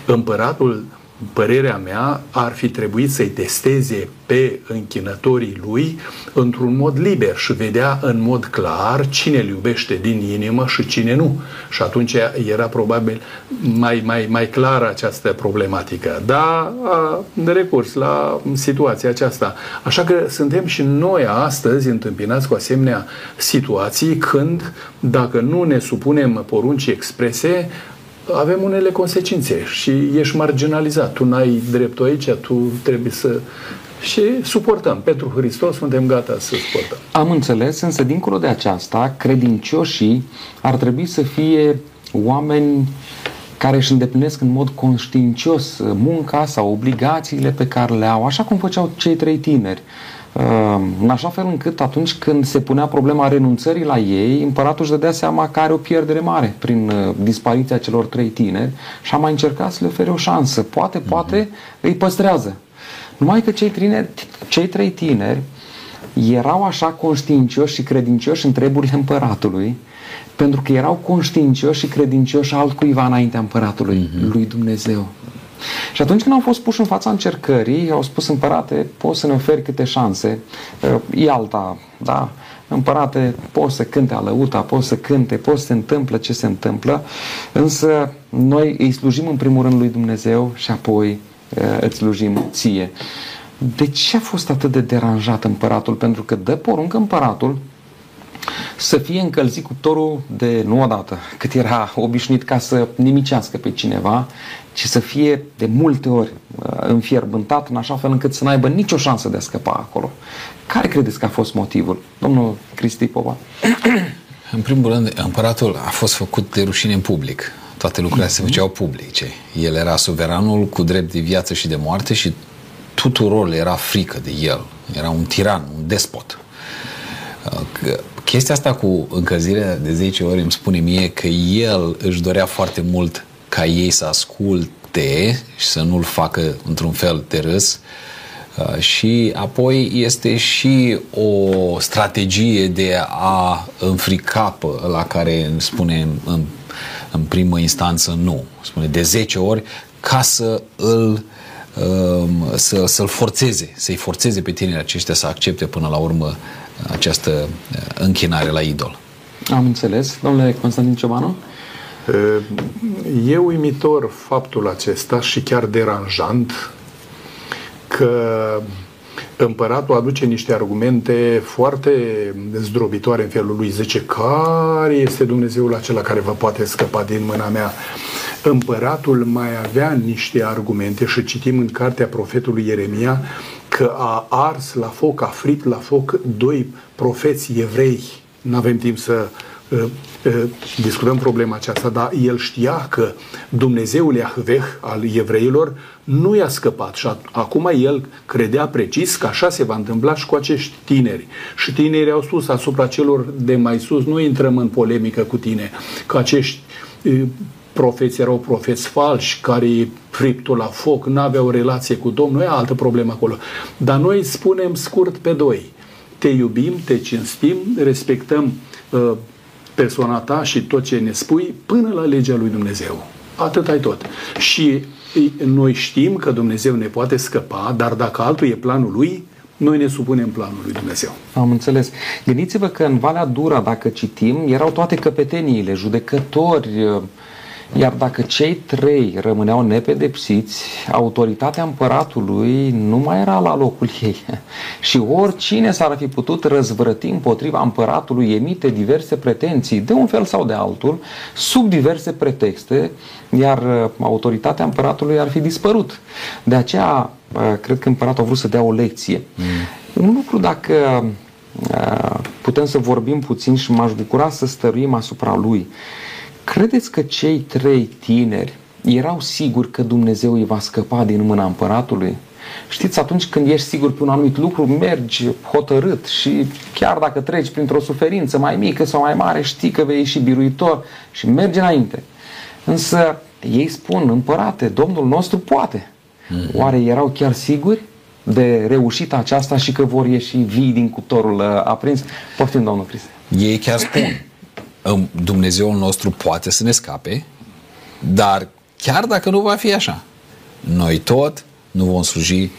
Împăratul, părerea mea, ar fi trebuit să-i testeze pe închinătorii lui într-un mod liber și vedea în mod clar cine îl iubește din inimă și cine nu. Și atunci era probabil mai, mai, mai clară această problematică. Dar a recurs la situația aceasta. Așa că suntem și noi astăzi întâmpinați cu asemenea situații când, dacă nu ne supunem poruncii exprese, avem unele consecințe și ești marginalizat. Tu n-ai dreptul aici, tu trebuie să... Și suportăm. Pentru Hristos suntem gata să suportăm. Am înțeles, însă dincolo de aceasta, credincioșii ar trebui să fie oameni care își îndeplinesc în mod conștiincios munca sau obligațiile pe care le au, așa cum făceau cei trei tineri. În așa fel încât atunci când se punea problema renunțării la ei, împăratul își dădea seama că are o pierdere mare prin dispariția celor trei tineri și a mai încercat să le ofere o șansă. Poate, poate mm-hmm. îi păstrează. Numai că cei, tineri, cei trei tineri erau așa conștiincioși și credincioși în treburile împăratului, pentru că erau conștiincioși și credincioși altcuiva înaintea împăratului, mm-hmm. lui Dumnezeu. Și atunci când au fost puși în fața încercării, au spus, împărate, poți să ne oferi câte șanse, e alta, da? Împărate, poți să cânte alăuta, poți să cânte, poți să se întâmplă ce se întâmplă, însă noi îi slujim în primul rând lui Dumnezeu și apoi îți slujim ție. De ce a fost atât de deranjat împăratul? Pentru că dă poruncă împăratul să fie încălzit cuptorul de nu odată, cât era obișnuit ca să nimicească pe cineva, ci să fie de multe ori înfierbântat în așa fel încât să n-aibă nicio șansă de a scăpa acolo. Care credeți că a fost motivul? Domnul Cristi Popa. În primul rând, împăratul a fost făcut de rușine în public. Toate lucrurile mm-hmm. se făceau publice. El era suveranul cu drept de viață și de moarte și tuturor le era frică de el. Era un tiran, un despot. Că chestia asta cu încălzirea de zece ori îmi spune mie că el își dorea foarte mult ca ei să asculte și să nu-l facă într-un fel de râs. Și apoi este și o strategie de a înfrica pe ăla care spune în, în primă instanță nu. Spune de zece ori ca să îl să, să-l forțeze, să-i forțeze pe tinerii aceștia să accepte până la urmă această închinare la idol. Am înțeles. Domnule Constantin Ciobanu? E uimitor faptul acesta și chiar deranjant că împăratul aduce niște argumente foarte zdrobitoare în felul lui. Zice, care este Dumnezeul acela care vă poate scăpa din mâna mea? Împăratul mai avea niște argumente și citim în cartea profetului Ieremia că a ars la foc, a frit la foc doi profeți evrei. N-avem timp să uh, uh, discutăm problema aceasta, dar el știa că Dumnezeul Iahveh al evreilor nu i-a scăpat și a, acum el credea precis că așa se va întâmpla și cu acești tineri. Și tinerii au spus asupra celor de mai sus, nu intrăm în polemică cu tine, că acești uh, profeți erau profeți falși, care friptul la foc, n-aveau relație cu Domnul, e altă problemă acolo. Dar noi spunem scurt pe doi. Te iubim, te cinstim, respectăm uh, persoana ta și tot ce ne spui până la legea lui Dumnezeu. Atât ai tot. Și noi știm că Dumnezeu ne poate scăpa, dar dacă altul e planul lui, noi ne supunem planul lui Dumnezeu. Am înțeles. Gândiți-vă că în Valea Dura, dacă citim, erau toate căpeteniile, judecători, Iar dacă cei trei rămâneau nepedepsiți, autoritatea împăratului nu mai era la locul ei. Și oricine s-ar fi putut răzvrăti împotriva împăratului emite diverse pretenții, de un fel sau de altul, sub diverse pretexte, iar autoritatea împăratului ar fi dispărut. De aceea, cred că împăratul a vrut să dea o lecție. Mm. Un lucru, dacă putem să vorbim puțin și m-aș bucura să stăruim asupra lui. Credeți că cei trei tineri erau siguri că Dumnezeu îi va scăpa din mâna împăratului? Știți, atunci când ești sigur pe un anumit lucru, mergi hotărât și chiar dacă treci printr-o suferință mai mică sau mai mare, știi că vei ieși biruitor și mergi înainte. Însă ei spun: împărate, Domnul nostru poate. Oare erau chiar siguri de reușita aceasta și că vor ieși vii din cuptorul aprins? Poftim, domnul Cristian. Ei chiar spun: Dumnezeul nostru poate să ne scape, dar chiar dacă nu va fi așa, noi tot nu vom sluji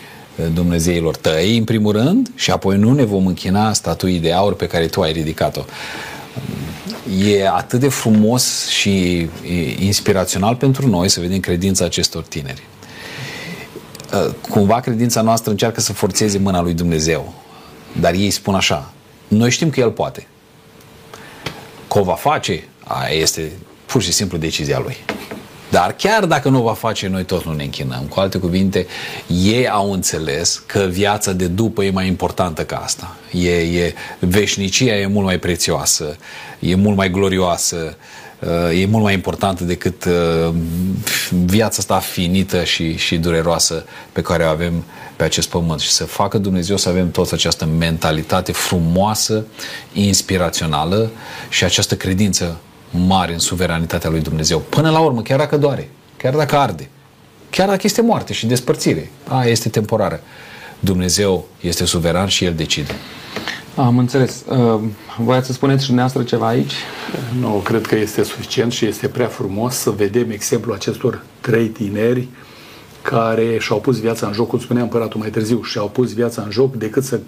dumnezeilor tăi, în primul rând, și apoi nu ne vom închina statuii de aur pe care tu ai ridicat-o. E atât de frumos și inspirațional pentru noi să vedem credința acestor tineri. Cumva credința noastră încearcă să forțeze mâna lui Dumnezeu, dar ei spun așa: noi știm că El poate. Că o va face, aia este pur și simplu decizia lui. Dar chiar dacă nu o va face, noi tot nu ne închinăm. Cu alte cuvinte, ei au înțeles că viața de după e mai importantă ca asta. E, e, veșnicia e mult mai prețioasă, e mult mai glorioasă, e mult mai importantă decât viața asta finită și, și dureroasă pe care o avem pe acest pământ. Și să facă Dumnezeu să avem toți această mentalitate frumoasă, inspirațională și această credință mare în suveranitatea lui Dumnezeu. Până la urmă, chiar dacă doare, chiar dacă arde, chiar dacă este moarte și despărțire, aia este temporară. Dumnezeu este suveran și El decide. Am înțeles. Voiați să spuneți și dumneavoastră ceva aici? Nu, cred că este suficient și este prea frumos să vedem exemplul acestor trei tineri care și-au pus viața în joc, cum spunea împăratul mai târziu, și-au pus viața în joc decât să,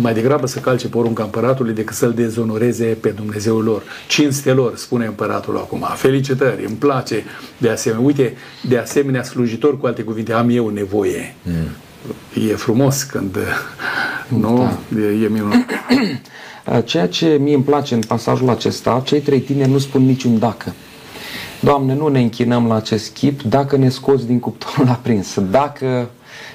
mai degrabă să calce porunca împăratului decât să-l dezonoreze pe Dumnezeul lor. Cinste lor, spune împăratul acum. Felicitări, îmi place. De asemenea, uite, de asemenea slujitor, cu alte cuvinte, am eu nevoie. Mm. E frumos când nu, da. e, e minunat. Ceea ce mie îmi place în pasajul acesta, cei trei tineri nu spun niciun dacă. Doamne, nu ne închinăm la acest chip dacă ne scoți din cuptorul aprins. Dacă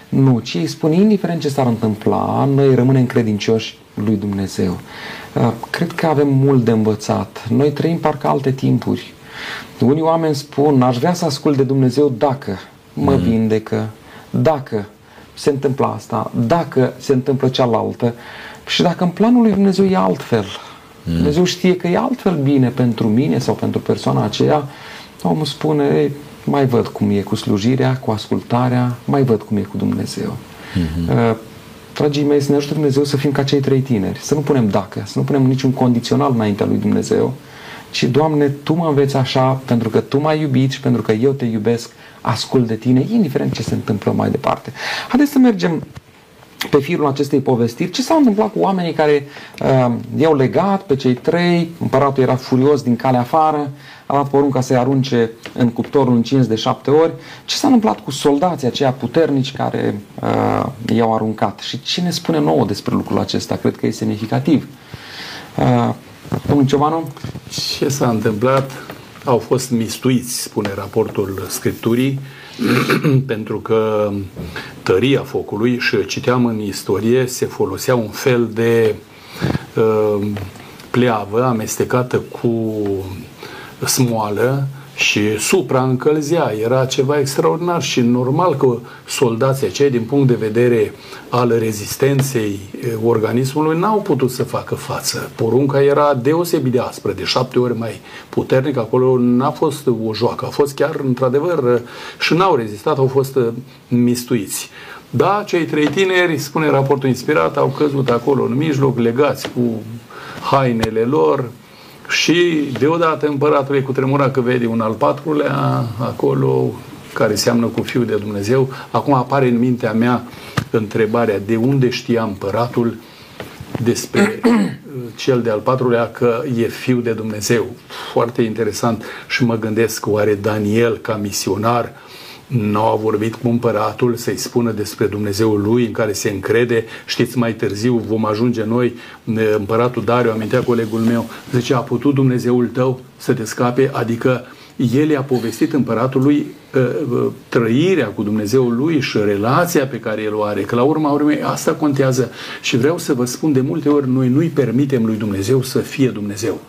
nu, ci ei spun: indiferent ce s-ar întâmpla, noi rămânem credincioși lui Dumnezeu. Cred că avem mult de învățat. Noi trăim parcă alte timpuri. Unii oameni spun: aș vrea să ascult de Dumnezeu dacă mă mm. vindecă, dacă se întâmplă asta, dacă se întâmplă cealaltă, și dacă în planul lui Dumnezeu e altfel. Mm. Dumnezeu știe că e altfel bine pentru mine sau pentru persoana aceea. Omul spune: mai văd cum e cu slujirea, cu ascultarea, mai văd cum e cu Dumnezeu. Mm-hmm. Uh, dragii mei, să ne ajute Dumnezeu să fim ca cei trei tineri, să nu punem dacă, să nu punem niciun condițional înaintea lui Dumnezeu, ci: Doamne, Tu mă înveți așa, pentru că Tu m-ai iubit și pentru că eu Te iubesc, ascult de Tine, indiferent ce se întâmplă mai departe. Haideți să mergem pe firul acestei povestiri. Ce s-a întâmplat cu oamenii care uh, i-au legat pe cei trei? Împăratul era furios, din calea afară, a dat porunca să-i arunce în cuptorul încins de șapte ori. Ce s-a întâmplat cu soldații aceia puternici care uh, i-au aruncat? Și ce ne spune nouă despre lucrul acesta? Cred că e semnificativ. Uh, Domnul Ciobanu? Ce s-a întâmplat? Au fost mistuiți, spune raportul Scripturii, pentru că tăria focului, și citeam în istorie, se folosea un fel de uh, pleavă amestecată cu smoală și supraîncălzea. Era ceva extraordinar și normal că soldații aceia, din punct de vedere al rezistenței organismului, n-au putut să facă față. Porunca era deosebit de aspră, de șapte ori mai puternică. Acolo n-a fost o joacă, a fost chiar într-adevăr, și n-au rezistat, au fost mistuiți. Da, cei trei tineri, spune raportul inspirat, au căzut acolo în mijloc, legați cu hainele lor. Și deodată împăratul e cutremurat că vede un al patrulea acolo, care seamănă cu Fiul de Dumnezeu. Acum apare în mintea mea întrebarea: de unde știa împăratul despre cel de-al patrulea, că e fiul de Dumnezeu. Foarte interesant. Și mă gândesc, oare Daniel, ca misionar, nu a vorbit cu împăratul să-i spună despre Dumnezeul lui în care se încrede? Știți, mai târziu vom ajunge noi, împăratul Dariu, amintea colegul meu, zice, a putut Dumnezeul tău să te scape? Adică el i-a povestit împăratului trăirea cu Dumnezeul lui și relația pe care el o are, că la urma urmei asta contează. Și vreau să vă spun, de multe ori noi nu-i permitem lui Dumnezeu să fie Dumnezeu.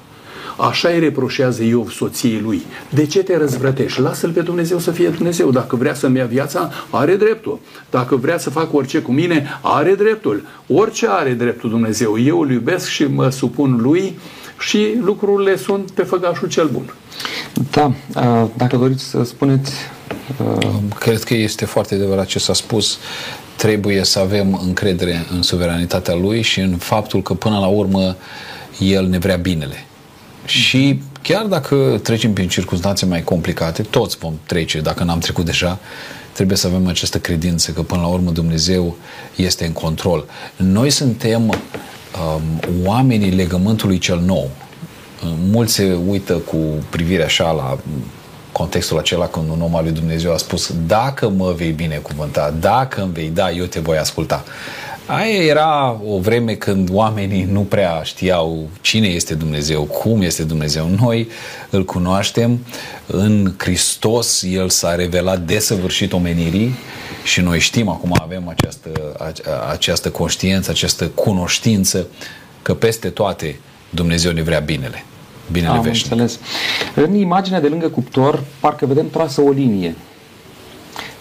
Așa îi reproșează Iov soției lui. De ce te răzvrătești? Lasă-L pe Dumnezeu să fie Dumnezeu. Dacă vrea să-mi ia viața, are dreptul. Dacă vrea să fac orice cu mine, are dreptul. Orice are dreptul Dumnezeu. Eu îl iubesc și mă supun lui și lucrurile sunt pe făgașul cel bun. Da, dacă doriți să spuneți... Cred că este foarte adevărat ce s-a spus. Trebuie să avem încredere în suveranitatea lui și în faptul că până la urmă el ne vrea binele. Și chiar dacă trecem prin circunstanțe mai complicate, toți vom trece, dacă n-am trecut deja, trebuie să avem această credință că până la urmă Dumnezeu este în control. Noi suntem um, oamenii legământului cel nou. Mulți se uită cu privirea așa la contextul acela când un om al lui Dumnezeu a spus, dacă mă vei binecuvânta, dacă îmi vei da, eu te voi asculta. Aia era o vreme când oamenii nu prea știau cine este Dumnezeu, cum este Dumnezeu. Noi îl cunoaștem, în Hristos el s-a revelat desăvârșit omenirii și noi știm, acum avem această, această conștiință, această cunoștință că peste toate Dumnezeu ne vrea binele. Binele veșnic. Am înțeles. În imaginea de lângă cuptor parcă vedem trasă o linie.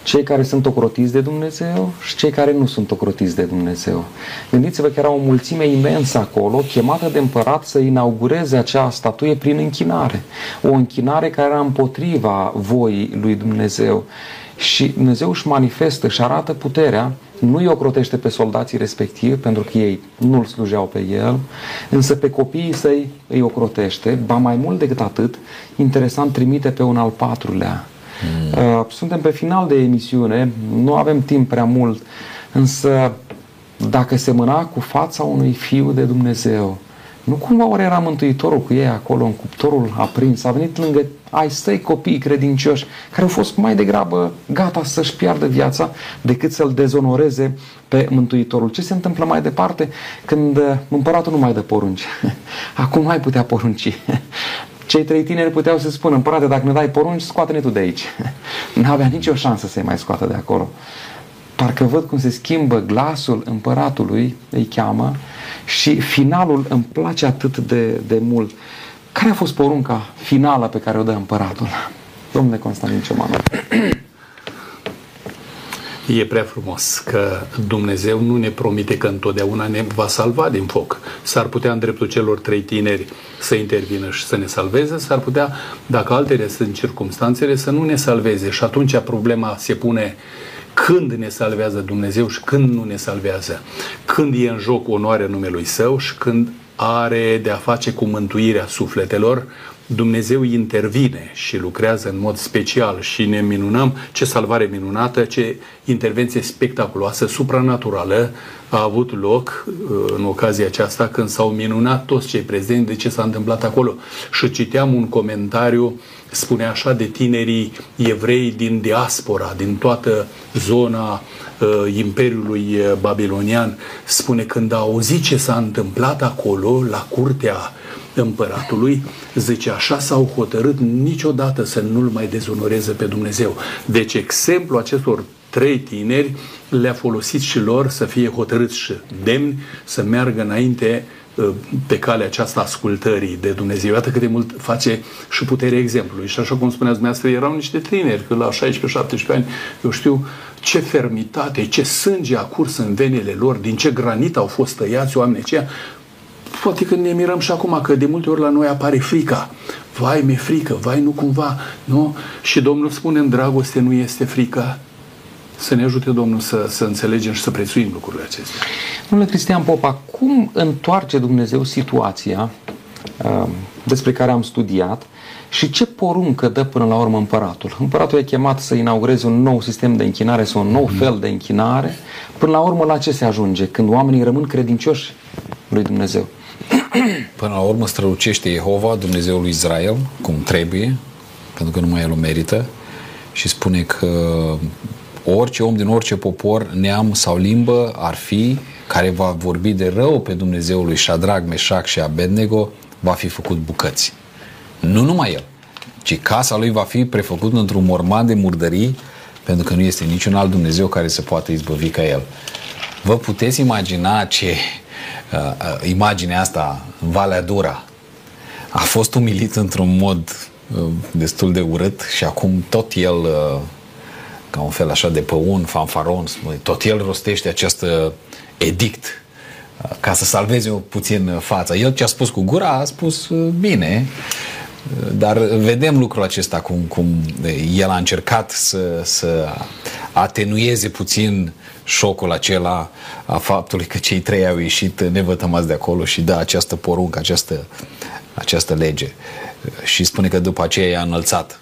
Cei care sunt ocrotiți de Dumnezeu și cei care nu sunt ocrotiți de Dumnezeu. Gândiți-vă că era o mulțime imensă acolo, chemată de împărat să inaugureze acea statuie prin închinare. O închinare care era împotriva voii lui Dumnezeu. Și Dumnezeu își manifestă și arată puterea, nu îi ocrotește pe soldații respectivi, pentru că ei nu-L slujeau pe el, însă pe copiii săi îi ocrotește, ba mai mult decât atât, interesant, trimite pe un al patrulea. Mm. Suntem pe final de emisiune, nu avem timp prea mult, însă dacă semăna cu fața unui fiu de Dumnezeu, nu cumva ori era Mântuitorul cu ei acolo în cuptorul aprins? A venit lângă ai săi copii credincioși care au fost mai degrabă gata să-și piardă viața decât să-L dezonoreze pe Mântuitorul. Ce se întâmplă mai departe când împăratul nu mai dă porunci? Acum mai putea porunci. Cei trei tineri puteau să spună, împărate, dacă ne dai porunci, scoate-ne tu de aici. N-avea nicio șansă să-i mai scoată de acolo. Parcă văd cum se schimbă glasul împăratului, îi cheamă, și finalul îmi place atât de, de mult. Care a fost porunca finală pe care o dă împăratul? Domnule Constantin Ciobanu. E prea frumos că Dumnezeu nu ne promite că întotdeauna ne va salva din foc. S-ar putea în dreptul celor trei tineri să intervină și să ne salveze, s-ar putea, dacă altele sunt circumstanțele, să nu ne salveze. Și atunci problema se pune când ne salvează Dumnezeu și când nu ne salvează. Când e în joc onoarea numelui Său și când are de a face cu mântuirea sufletelor, Dumnezeu intervine și lucrează în mod special și ne minunăm ce salvare minunată, ce intervenție spectaculoasă, supranaturală a avut loc în ocazia aceasta când s-au minunat toți cei prezenți de ce s-a întâmplat acolo. Și citeam un comentariu, spune așa, de tinerii evrei din diaspora, din toată zona uh, Imperiului Babilonian, spune, când a auzit ce s-a întâmplat acolo la curtea împăratului, zice, așa s-au hotărât niciodată să nu-L mai dezonoreze pe Dumnezeu. Deci exemplul acestor trei tineri le-a folosit și lor să fie hotărâți și demni să meargă înainte pe calea aceasta ascultării de Dumnezeu. Iată cât de mult face și puterea exemplului. Și așa cum spuneați dumneavoastră, erau niște tineri, că la șaisprezece șaptesprezece ani, eu știu ce fermitate, ce sânge a curs în venele lor, din ce granit au fost tăiați oamenii aceia. Poate că ne mirăm și acum, că de multe ori la noi apare frica. Vai, mi-e frică, vai, nu cumva, nu? Și Domnul spune, în dragoste nu este frică. Să ne ajute Domnul să, să înțelegem și să prețuim lucrurile acestea. Domnule Cristian Popa, cum întoarce Dumnezeu situația uh, despre care am studiat și ce poruncă dă până la urmă împăratul? Împăratul e chemat să inaugureze un nou sistem de închinare sau un nou mm. fel de închinare. Până la urmă, la ce se ajunge când oamenii rămân credincioși lui Dumnezeu? Până la urmă strălucește Jehova, Dumnezeul lui Israel, cum trebuie, pentru că numai El o merită, și spune că orice om din orice popor, neam sau limbă ar fi, care va vorbi de rău pe Dumnezeul lui Șadrac, Meșac și Abednego, va fi făcut bucăți. Nu numai el, ci casa lui va fi prefăcută într-un morman de murdării, pentru că nu este niciun alt Dumnezeu care se poate izbăvi ca El. Vă puteți imagina ce uh, imaginea asta în Valea Dura a fost umilit într-un mod uh, destul de urât și acum tot el, uh, ca un fel așa de păun, fanfaron, tot el rostește acest edict uh, ca să salveze o puțin fața. El ce a spus cu gura a spus uh, bine, dar vedem lucrul acesta cum, cum el a încercat să, să atenueze puțin șocul acela a faptului că cei trei au ieșit nevătămați de acolo și da această poruncă, această, această lege. Și spune că după aceea i-a înălțat.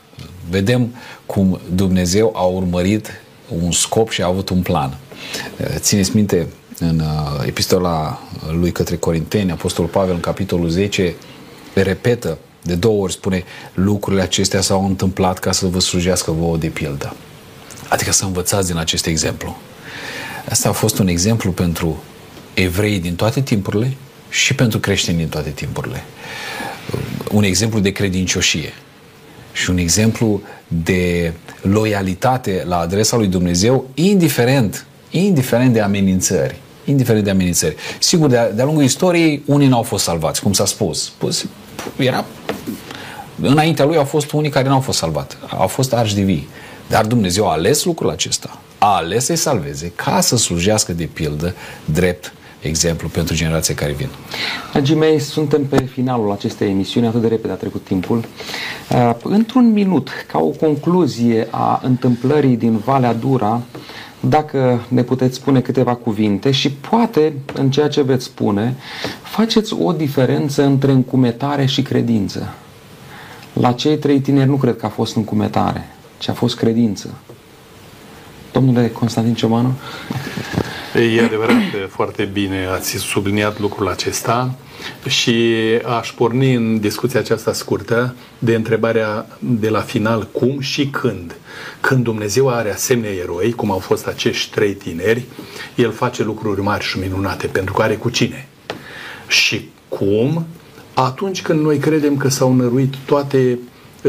Vedem cum Dumnezeu a urmărit un scop și a avut un plan. Țineți minte, în epistola lui către Corinteni, Apostolul Pavel în capitolul zece repetă de două ori, spune, lucrurile acestea s-au întâmplat ca să vă slujească vouă de pildă. Adică să învățați din acest exemplu. Asta a fost un exemplu pentru evrei din toate timpurile și pentru creștini din toate timpurile. Un exemplu de credincioșie și un exemplu de loialitate la adresa lui Dumnezeu, indiferent, indiferent de amenințări. Indiferent de amenințări. Sigur, de-a, de-a lungul istoriei, unii n-au fost salvați, cum s-a spus. Spus era... Înaintea lui au fost unii care n-au fost salvați. Au fost arșdivii. Dar Dumnezeu a ales lucrul acesta. A ales să-i salveze ca să slujească de pildă, drept exemplu pentru generații care vin. Dragii mei, suntem pe finalul acestei emisiuni, atât de repede a trecut timpul. Într-un minut, ca o concluzie a întâmplării din Valea Dura, dacă ne puteți spune câteva cuvinte și poate, în ceea ce veți spune, faceți o diferență între încumetare și credință. La cei trei tineri nu cred că a fost încumetare, ci a fost credință. Domnule Constantin Ciobanu? E adevărat, foarte bine ați subliniat lucrul acesta și aș porni în discuția aceasta scurtă de întrebarea de la final, cum și când. Când Dumnezeu are asemenea eroi, cum au fost acești trei tineri, El face lucruri mari și minunate, pentru că are cu cine. Și cum? Atunci când noi credem că s-au năruit toate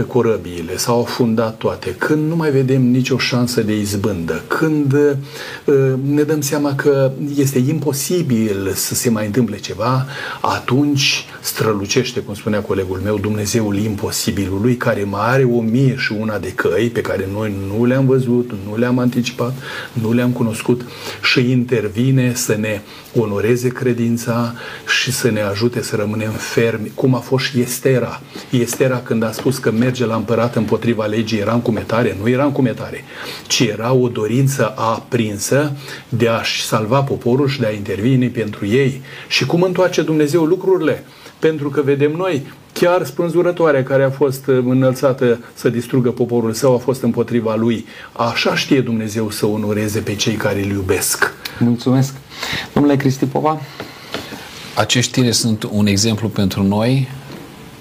corăbiile, s-au afundat toate, când nu mai vedem nicio șansă de izbândă, când uh, ne dăm seama că este imposibil să se mai întâmple ceva, atunci strălucește, cum spunea colegul meu, Dumnezeul imposibilului, care mai are o mie și una de căi pe care noi nu le-am văzut, nu le-am anticipat, nu le-am cunoscut și intervine să ne onoreze credința și să ne ajute să rămânem fermi, cum a fost și Estera. Estera, când a spus că merge la împărat împotriva legii, era încumetare? Nu era încumetare, ci era o dorință aprinsă de a-și salva poporul și de a intervine pentru ei. Și cum întoarce Dumnezeu lucrurile? Pentru că vedem noi, chiar spânzurătoarea care a fost înălțată să distrugă poporul său a fost împotriva lui. Așa știe Dumnezeu să onoreze pe cei care îl iubesc. Mulțumesc. Domnule Cristi Popa? Acești tineri sunt un exemplu pentru noi.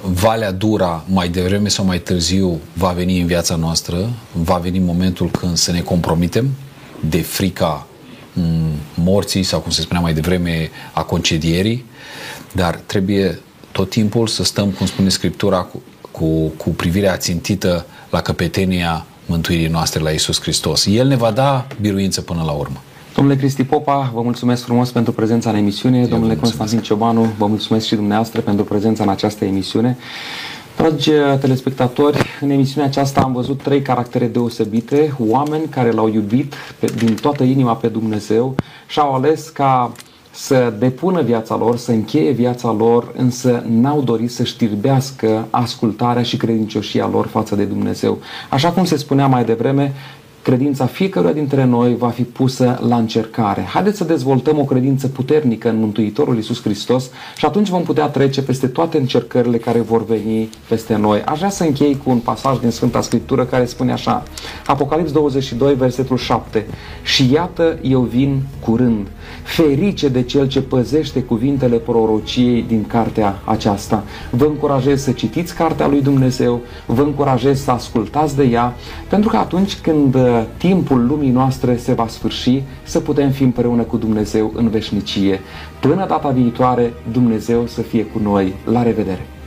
Valea Dura, mai devreme sau mai târziu, va veni în viața noastră, va veni momentul când să ne compromitem de frica morții sau, cum se spunea mai devreme, a concedierii, dar trebuie tot timpul să stăm, cum spune Scriptura, cu, cu, cu privirea țintită la căpetenia mântuirii noastre, la Iisus Hristos. El ne va da biruință până la urmă. Domnule Cristi Popa, vă mulțumesc frumos pentru prezența în emisiune. Eu Domnule Constantin Ciobanu, vă mulțumesc și dumneavoastră pentru prezența în această emisiune. Dragi telespectatori, în emisiunea aceasta am văzut trei caractere deosebite, oameni care l-au iubit pe, din toată inima pe Dumnezeu și au ales ca să depună viața lor, să încheie viața lor, însă n-au dorit să știrbească ascultarea și credincioșia lor față de Dumnezeu. Așa cum se spunea mai devreme, Credința fiecăruia dintre noi va fi pusă la încercare. Haideți să dezvoltăm o credință puternică în Mântuitorul Iisus Hristos și atunci vom putea trece peste toate încercările care vor veni peste noi. Aș vrea să închei cu un pasaj din Sfânta Scriptură care spune așa, Apocalips douăzeci și doi, versetul șapte, și iată eu vin curând, ferice de cel ce păzește cuvintele prorociei din cartea aceasta. Vă încurajez să citiți cartea lui Dumnezeu, vă încurajez să ascultați de ea, pentru că atunci când timpul lumii noastre se va sfârși, să putem fi împreună cu Dumnezeu în veșnicie. Până data viitoare, Dumnezeu să fie cu noi. La revedere!